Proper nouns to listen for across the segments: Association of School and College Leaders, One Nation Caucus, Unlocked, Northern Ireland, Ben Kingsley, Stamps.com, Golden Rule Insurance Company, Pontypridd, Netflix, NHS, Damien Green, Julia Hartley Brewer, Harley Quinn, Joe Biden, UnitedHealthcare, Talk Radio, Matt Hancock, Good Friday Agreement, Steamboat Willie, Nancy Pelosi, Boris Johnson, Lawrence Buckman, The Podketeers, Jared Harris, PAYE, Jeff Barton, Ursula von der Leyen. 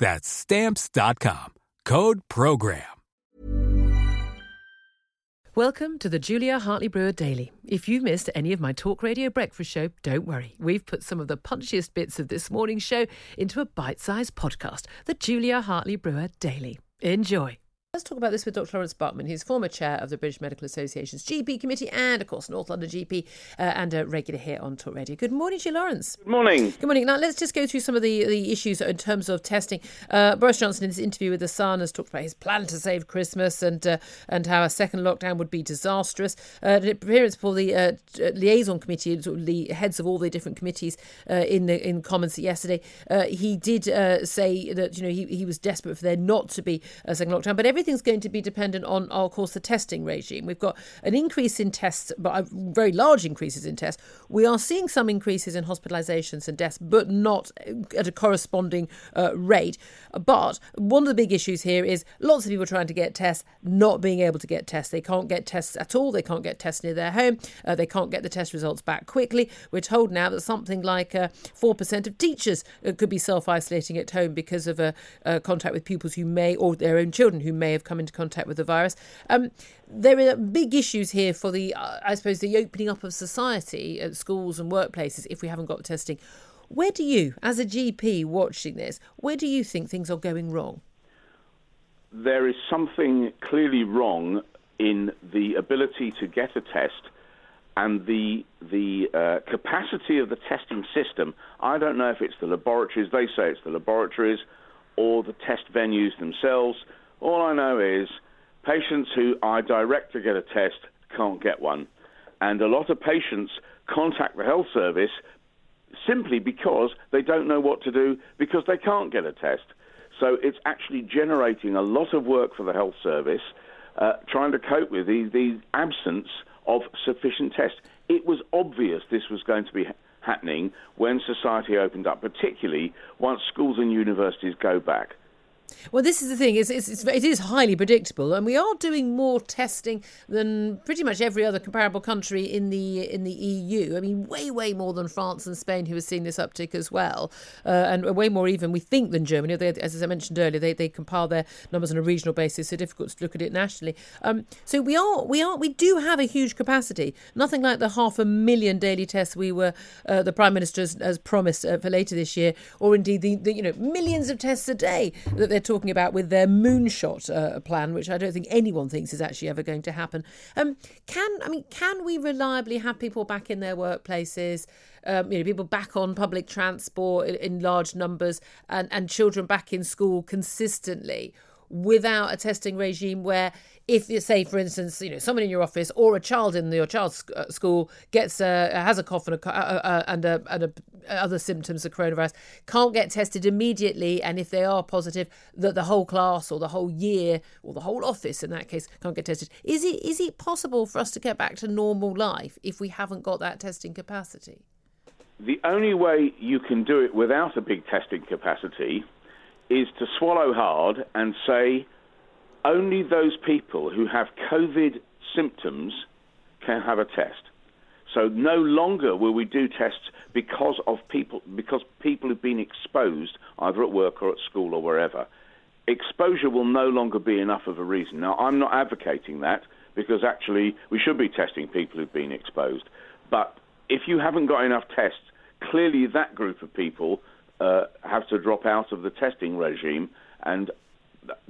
That's Stamps.com. Code PROGRAM. Welcome to the Julia Hartley Brewer Daily. If you've missed any of my Talk Radio breakfast show, don't worry. We've put some of the punchiest bits of this morning's show into a bite-sized podcast, the Julia Hartley Brewer Daily. Enjoy. Let's talk about this with Dr. Lawrence Buckman, who's former chair of the British Medical Association's GP committee and, of course, North London GP, and a regular here on Talk Radio. Good morning to you, Lawrence. Good morning. Good morning. Now, let's just go through some of the issues in terms of testing. Boris Johnson, in his interview with The Sun, has talked about his plan to save Christmas and how a second lockdown would be disastrous. An appearance for the liaison committee, the heads of all the different committees in Commons yesterday, he did say that he was desperate for there not to be a second lockdown, but everything's going to be dependent on, of course, the testing regime. We've got an increase in tests, but very large increases in tests. We are seeing some increases in hospitalisations and deaths, but not at a corresponding rate. But one of the big issues here is lots of people trying to get tests, not being able to get tests. They can't get tests at all. They can't get tests near their home. They can't get the test results back quickly. We're told now that something like 4% of teachers could be self-isolating at home because of contact with pupils who may, or their own children who may have come into contact with the virus. There are big issues here for the opening up of society at schools and workplaces if we haven't got testing. Where do you, as a GP watching this, where do you think things are going wrong? There is something clearly wrong in the ability to get a test and the capacity of the testing system. I don't know if it's the laboratories, they say it's the laboratories, or the test venues themselves. All I know is patients who I direct to get a test can't get one. And a lot of patients contact the health service simply because they don't know what to do because they can't get a test. So it's actually generating a lot of work for the health service trying to cope with the absence of sufficient tests. It was obvious this was going to be happening when society opened up, particularly once schools and universities go back. Well, this is the thing. It is highly predictable, and we are doing more testing than pretty much every other comparable country in the EU. I mean, way more than France and Spain, who are seeing this uptick as well, and way more even, we think, than Germany. They, as I mentioned earlier, they compile their numbers on a regional basis, so difficult to look at it nationally. So we do have a huge capacity. Nothing like the 500,000 daily tests we were the Prime Minister has promised for later this year, or indeed the millions of tests a day that they're talking about with their moonshot plan, which I don't think anyone thinks is actually ever going to happen. Can we reliably have people back in their workplaces, people back on public transport in large numbers, and children back in school consistently without a testing regime where, if you say, for instance, someone in your office or a child in your child's school gets has a cough and other symptoms of coronavirus, can't get tested immediately, and if they are positive, that the whole class or the whole year or the whole office in that case can't get tested. Is it possible for us to get back to normal life if we haven't got that testing capacity? The only way you can do it without a big testing capacity is to swallow hard and say only those people who have COVID symptoms can have a test. So no longer will we do tests because people have been exposed either at work or at school or wherever. Exposure will no longer be enough of a reason. Now, I'm not advocating that, because actually we should be testing people who've been exposed. But if you haven't got enough tests, clearly that group of people have to drop out of the testing regime, and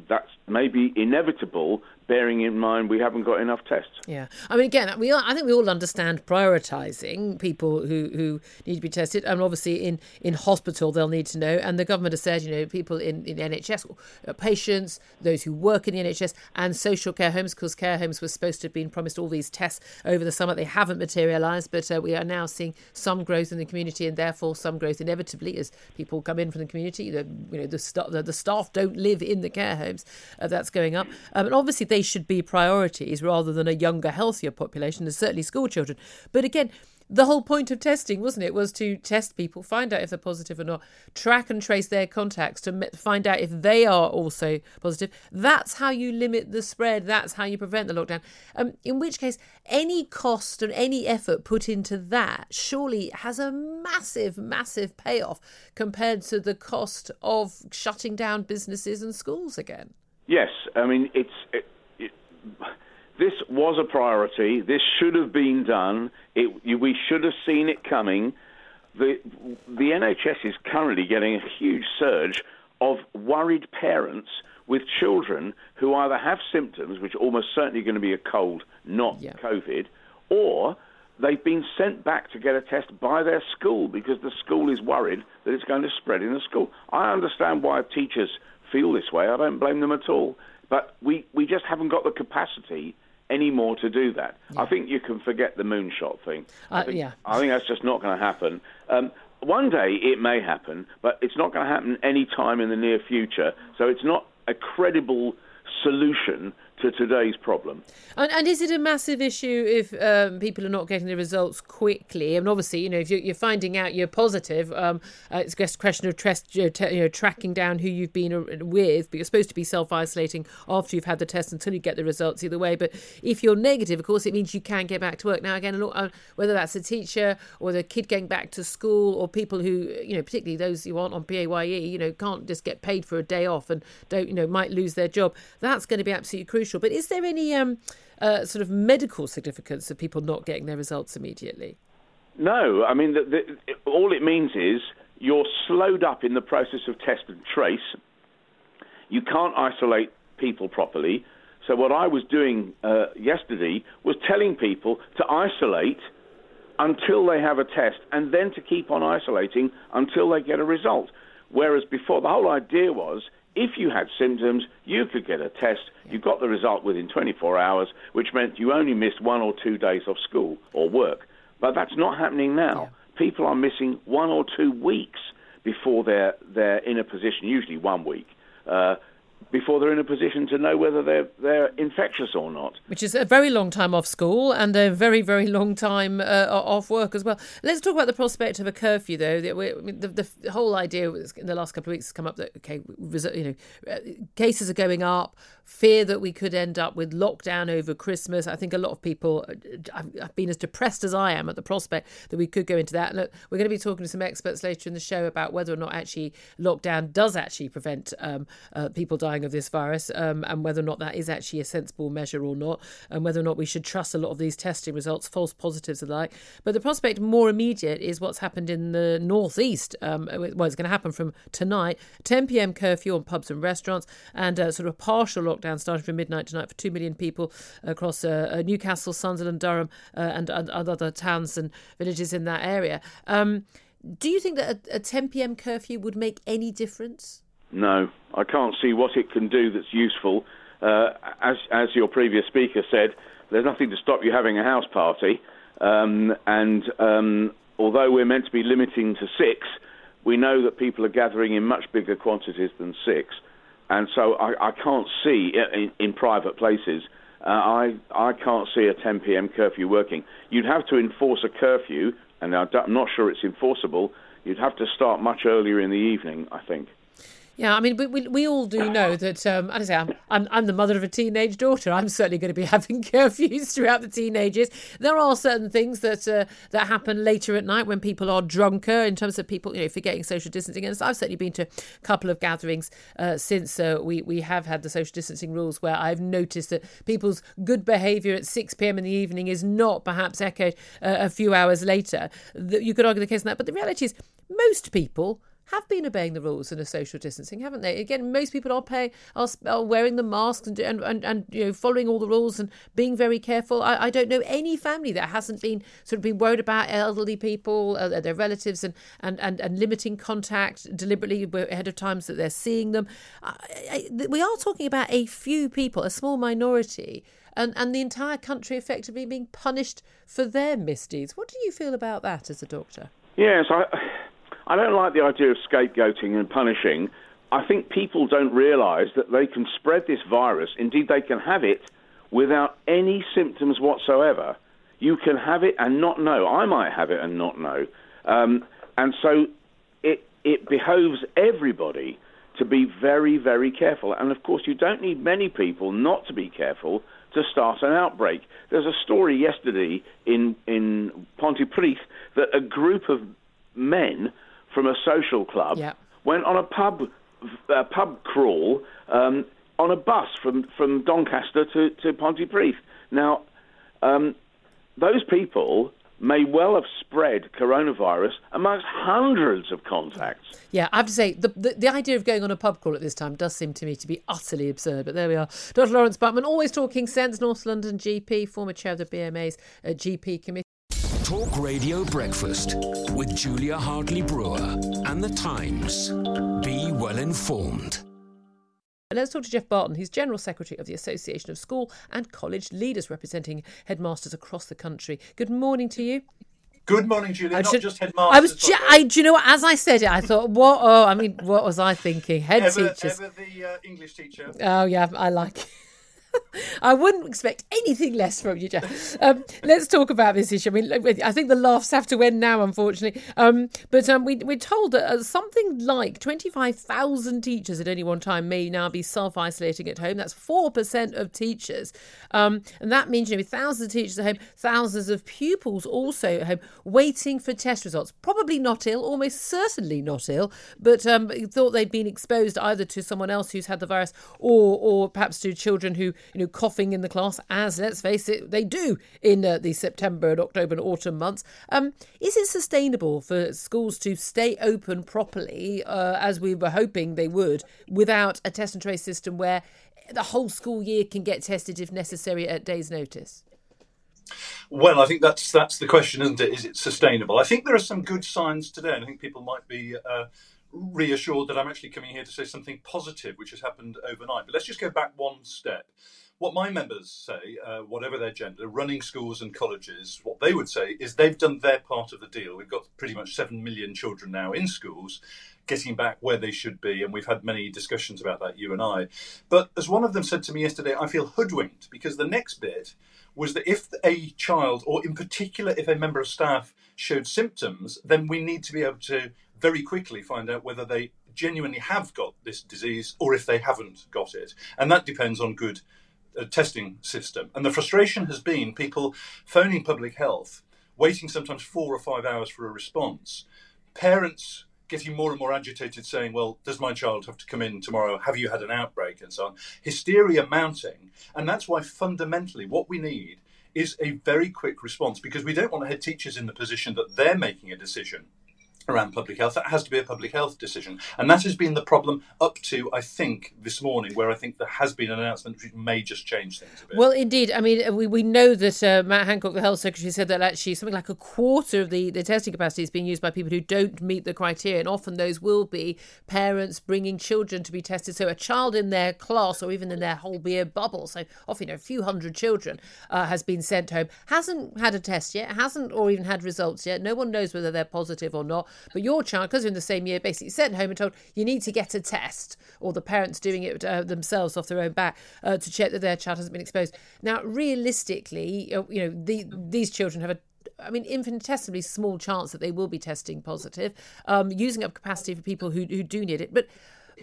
that's maybe inevitable, bearing in mind we haven't got enough tests. Yeah. I mean, again, I think we all understand prioritising people who need to be tested. And obviously in hospital, they'll need to know. And the government has said, you know, people in NHS, patients, those who work in the NHS and social care homes, because care homes were supposed to have been promised all these tests over the summer. They haven't materialised, but we are now seeing some growth in the community, and therefore some growth inevitably as people come in from the community. The staff don't live in the care homes. That's going up. And obviously they should be priorities rather than a younger, healthier population, and certainly school children. But again, the whole point of testing, wasn't it, was to test people, find out if they're positive or not, track and trace their contacts to find out if they are also positive. That's how you limit the spread. That's how you prevent the lockdown. In which case, any cost and any effort put into that surely has a massive, massive payoff compared to the cost of shutting down businesses and schools again. Yes. I mean, this was a priority. This should have been done. We should have seen it coming. The NHS is currently getting a huge surge of worried parents with children who either have symptoms, which are almost certainly going to be a cold, not COVID, or they've been sent back to get a test by their school because the school is worried that it's going to spread in the school. I understand why teachers feel this way. I don't blame them at all. But we just haven't got the capacity anymore to do that. Yeah. I think you can forget the moonshot thing. I think that's just not going to happen. One day it may happen, but it's not going to happen any time in the near future. So it's not a credible solution to today's problem. And is it a massive issue if people are not getting the results quickly? And obviously, you know, if you're finding out you're positive, it's just a question of tracking down who you've been with. But you're supposed to be self-isolating after you've had the test until you get the results either way. But if you're negative, of course, it means you can get back to work. Now, again, whether that's a teacher or the kid going back to school, or people who, you know, particularly those who aren't on PAYE, you know, can't just get paid for a day off and don't, you know, might lose their job. That's going to be absolutely crucial. But is there any sort of medical significance of people not getting their results immediately? No. I mean, all it means is you're slowed up in the process of test and trace. You can't isolate people properly. So what I was doing yesterday was telling people to isolate until they have a test, and then to keep on isolating until they get a result. Whereas before, the whole idea was, if you had symptoms, you could get a test. You got the result within 24 hours, which meant you only missed 1 or 2 days of school or work. But that's not happening now. Yeah. People are missing 1 or 2 weeks before they're in a position, usually 1 week, before they're in a position to know whether they're infectious or not. Which is a very long time off school and a very, very long time off work as well. Let's talk about the prospect of a curfew, though. The whole idea in the last couple of weeks has come up that, OK, you know, cases are going up, fear that we could end up with lockdown over Christmas. I think a lot of people have been as depressed as I am at the prospect that we could go into that. Look, we're going to be talking to some experts later in the show about whether or not actually lockdown does actually prevent people dying of this virus, and whether or not that is actually a sensible measure or not, and whether or not we should trust a lot of these testing results, false positives and the like. But the prospect more immediate is what's happened in the northeast. Well, it's going to happen from tonight. 10 p.m. curfew on pubs and restaurants, and sort of a partial lockdown starting from midnight tonight for 2 million people across Newcastle, Sunderland, Durham, and other towns and villages in that area. Do you think that a 10 p.m. curfew would make any difference? No, I can't see what it can do that's useful. As your previous speaker said, there's nothing to stop you having a house party. Although we're meant to be limiting to 6, we know that people are gathering in much bigger quantities than 6. And so I can't see, in private places, I can't see a 10 p.m. curfew working. You'd have to enforce a curfew, and I'm not sure it's enforceable. You'd have to start much earlier in the evening, I think. Yeah, I mean, we all do know that. I say I'm the mother of a teenage daughter. I'm certainly going to be having curfews throughout the teenage years. There are certain things that that happen later at night when people are drunker, in terms of people, you know, forgetting social distancing. And so I've certainly been to a couple of gatherings since we have had the social distancing rules, where I've noticed that people's good behaviour at 6 p.m. in the evening is not perhaps echoed a few hours later. You could argue the case on that, but the reality is most people have been obeying the rules in a social distancing, haven't they? Again, most people are wearing the masks and you know, following all the rules and being very careful. I don't know any family that hasn't been sort of been worried about elderly people, their relatives, and limiting contact deliberately ahead of times that they're seeing them. We are talking about a few people, a small minority, and the entire country effectively being punished for their misdeeds. What do you feel about that as a doctor? Yes, I don't like the idea of scapegoating and punishing. I think people don't realise that they can spread this virus. Indeed, they can have it without any symptoms whatsoever. You can have it and not know. I might have it and not know. And so it behoves everybody to be very, very careful. And, of course, you don't need many people not to be careful to start an outbreak. There's a story yesterday in Pontypridd that a group of men from a social club, yep, went on a pub crawl on a bus from Doncaster to Pontypridd. Now, those people may well have spread coronavirus amongst hundreds of contacts. Yeah, I have to say, the idea of going on a pub crawl at this time does seem to me to be utterly absurd, but there we are. Dr. Lawrence Buckman, always talking sense, North London GP, former chair of the BMA's GP committee. Talk Radio Breakfast with Julia Hartley Brewer and The Times. Be well informed. Let's talk to Jeff Barton, who's General Secretary of the Association of School and College Leaders, representing headmasters across the country. Good morning to you. Good morning, Julia. Not just headmasters. Do you know what? As I said it, I thought, what? Oh, I mean, what was I thinking? Head teachers. Ever the English teacher. Oh, yeah, I like it. I wouldn't expect anything less from you, Jeff. Let's talk about this issue. I mean, I think the laughs have to end now, unfortunately. We're told that something like 25,000 teachers at any one time may now be self-isolating at home. That's 4% of teachers. And that means, you know, thousands of teachers at home, thousands of pupils also at home, waiting for test results. Probably not ill, almost certainly not ill, but thought they'd been exposed either to someone else who's had the virus or perhaps to children who, you know, coughing in the class, as, let's face it, they do in the September and October and autumn months. Is it sustainable for schools to stay open properly, as we were hoping they would, without a test and trace system where the whole school year can get tested if necessary at day's notice? Well, I think that's the question, isn't it? Is it sustainable? I think there are some good signs today, and I think people might be reassured that I'm actually coming here to say something positive which has happened overnight. But let's just go back one step. What my members say, whatever their gender, running schools and colleges, what they would say is they've done their part of the deal. We've got pretty much 7 million children now in schools, getting back where they should be. And we've had many discussions about that, you and I. But as one of them said to me yesterday, I feel hoodwinked, because the next bit was that if a child, or in particular if a member of staff, showed symptoms, then we need to be able to very quickly find out whether they genuinely have got this disease or if they haven't got it. And that depends on good testing system. And the frustration has been people phoning public health, waiting sometimes 4 or 5 hours for a response. Parents getting more and more agitated, saying, well, does my child have to come in tomorrow? Have you had an outbreak? And so on. Hysteria mounting. And that's why fundamentally what we need is a very quick response, because we don't want head teachers in the position that they're making a decision around public health. That has to be a public health decision. And that has been the problem up to, I think, this morning, where I think there has been an announcement which may just change things a bit. Well, indeed. I mean, we know that Matt Hancock, the Health Secretary, said that actually something like a quarter of the testing capacity is being used by people who don't meet the criteria. And often those will be parents bringing children to be tested. So a child in their class, or even in their whole year bubble, so often, you know, a few hundred children has been sent home, hasn't had a test yet, hasn't or even had results yet. No one knows whether they're positive or not. But your child, because they're in the same year, basically sent home and told, you need to get a test, or the parents doing it themselves off their own back to check that their child hasn't been exposed. Now, realistically, you know, these children have an infinitesimally small chance that they will be testing positive, using up capacity for people who do need it. But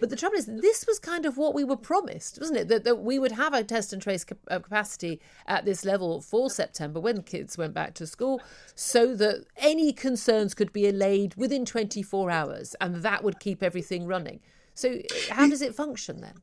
But the trouble is, this was kind of what we were promised, wasn't it? That we would have a test and trace capacity at this level for September when kids went back to school, so that any concerns could be allayed within 24 hours and that would keep everything running. So how does it function then?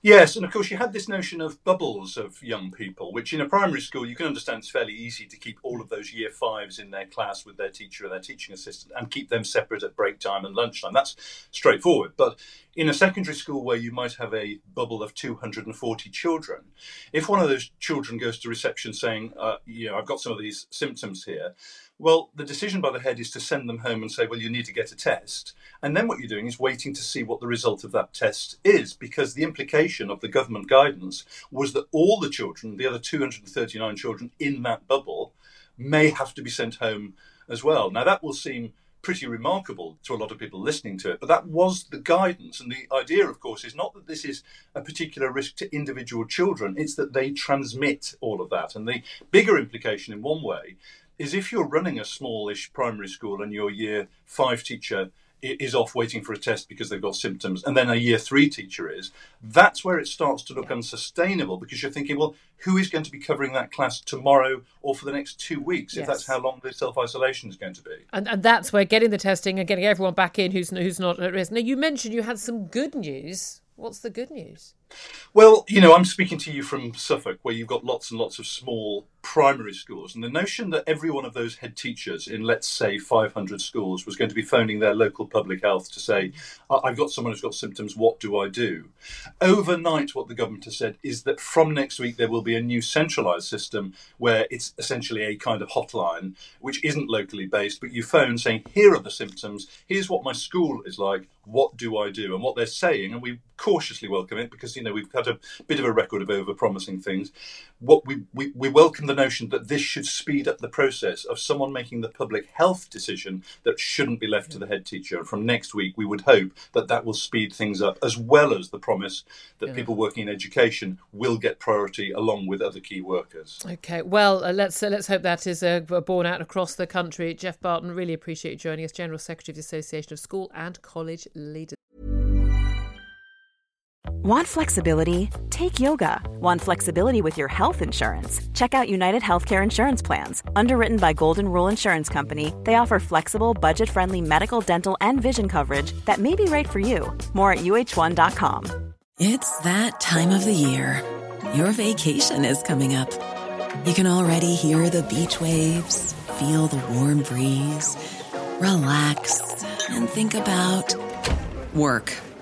Yes, and of course you had this notion of bubbles of young people, which in a primary school you can understand it's fairly easy to keep all of those year fives in their class with their teacher and their teaching assistant and keep them separate at break time and lunchtime. That's straightforward. But in a secondary school where you might have a bubble of 240 children, if one of those children goes to reception saying, I've got some of these symptoms here, well, the decision by the head is to send them home and say, well, you need to get a test. And then what you're doing is waiting to see what the result of that test is, because the implication of the government guidance was that all the children, the other 239 children in that bubble, may have to be sent home as well. Now, that will seem pretty remarkable to a lot of people listening to it, but that was the guidance. And the idea, of course, is not that this is a particular risk to individual children, it's that they transmit all of that. And the bigger implication in one way is if you're running a smallish primary school and your year five teacher is off waiting for a test because they've got symptoms, and then a year three teacher is, that's where it starts to look unsustainable, because you're thinking, well, who is going to be covering that class tomorrow or for the next 2 weeks, if that's how long the self-isolation is going to be? And that's where getting the testing and getting everyone back in who's not at risk. Now, you mentioned you had some good news. What's the good news? Well, I'm speaking to you from Suffolk, where you've got lots and lots of small primary schools. And the notion that every one of those head teachers in, let's say, 500 schools was going to be phoning their local public health to say, I've got someone who's got symptoms, what do I do? Overnight, what the government has said is that from next week, there will be a new centralised system where it's essentially a kind of hotline, which isn't locally based, but you phone saying, here are the symptoms, here's what my school is like, what do I do? And what they're saying, and we cautiously welcome it, because we've had a bit of a record of over-promising things. What we welcome the notion that this should speed up the process of someone making the public health decision that shouldn't be left to the head teacher. And from next week, we would hope that that will speed things up, as well as the promise that people working in education will get priority along with other key workers. OK, well, let's hope that is borne out across the country. Jeff Barton, really appreciate you joining us, General Secretary of the Association of School and College Leaders. Want flexibility? Take yoga. Want flexibility with your health insurance? Check out UnitedHealthcare Insurance Plans. Underwritten by Golden Rule Insurance Company, they offer flexible, budget-friendly medical, dental, and vision coverage that may be right for you. More at UH1.com. It's that time of the year. Your vacation is coming up. You can already hear the beach waves, feel the warm breeze, relax, and think about work.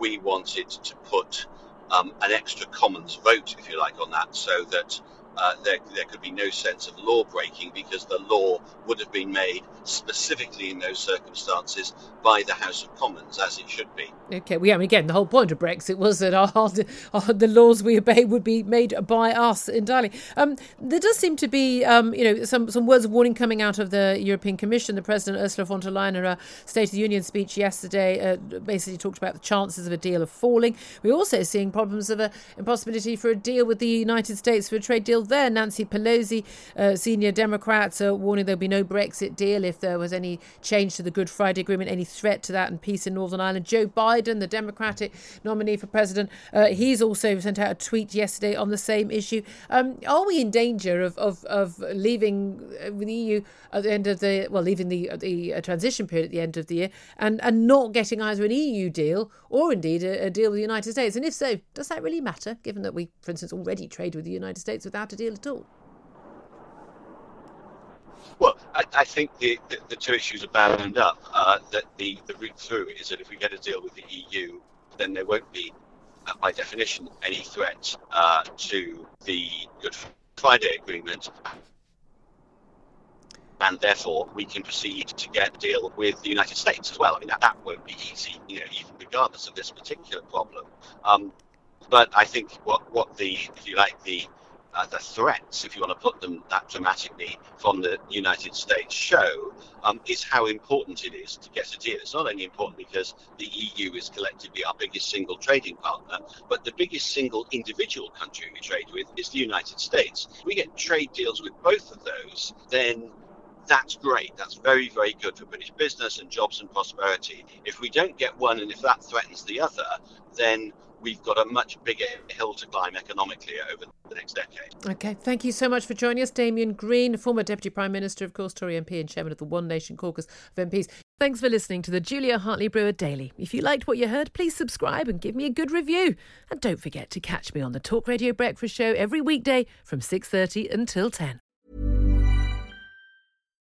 We wanted to put an extra Commons vote, if you like, on that, so that there could be no sense of law breaking, because the law would have been made specifically in those circumstances by the House of Commons, as it should be. OK, well, again, the whole point of Brexit was that the laws we obey would be made by us entirely. There does seem to be, some words of warning coming out of the European Commission. The President, Ursula von der Leyen, in her State of the Union speech yesterday, basically talked about the chances of a deal of falling. We're also seeing problems of an impossibility for a deal with the United States for a trade deal there. Nancy Pelosi, senior Democrats, are warning there'll be no Brexit deal if there was any change to the Good Friday Agreement, any threat to that and peace in Northern Ireland. Joe Biden, the Democratic nominee for president, he's also sent out a tweet yesterday on the same issue. Are we in danger of leaving the EU at the end of leaving the transition period at the end of the year and not getting either an EU deal or indeed a deal with the United States? And if so, does that really matter, given that we, for instance, already trade with the United States without a deal at all? Well, I think the two issues are bound up. That the route through is that if we get a deal with the EU, then there won't be, by definition, any threat to the Good Friday Agreement, and therefore we can proceed to get a deal with the United States as well. I mean, that won't be easy, even regardless of this particular problem. But I think the threats, if you want to put them that dramatically, from the United States show is how important it is to get a deal. It's not only important because the EU is collectively our biggest single trading partner, but the biggest single individual country we trade with is the United States. If we get trade deals with both of those, then that's great. That's very, very good for British business and jobs and prosperity. If we don't get one, and if that threatens the other, then we've got a much bigger hill to climb economically over the next decade. OK, thank you so much for joining us, Damien Green, former Deputy Prime Minister, of course, Tory MP and Chairman of the One Nation Caucus of MPs. Thanks for listening to the Julia Hartley Brewer Daily. If you liked what you heard, please subscribe and give me a good review. And don't forget to catch me on the Talk Radio Breakfast Show every weekday from 6:30 until 10.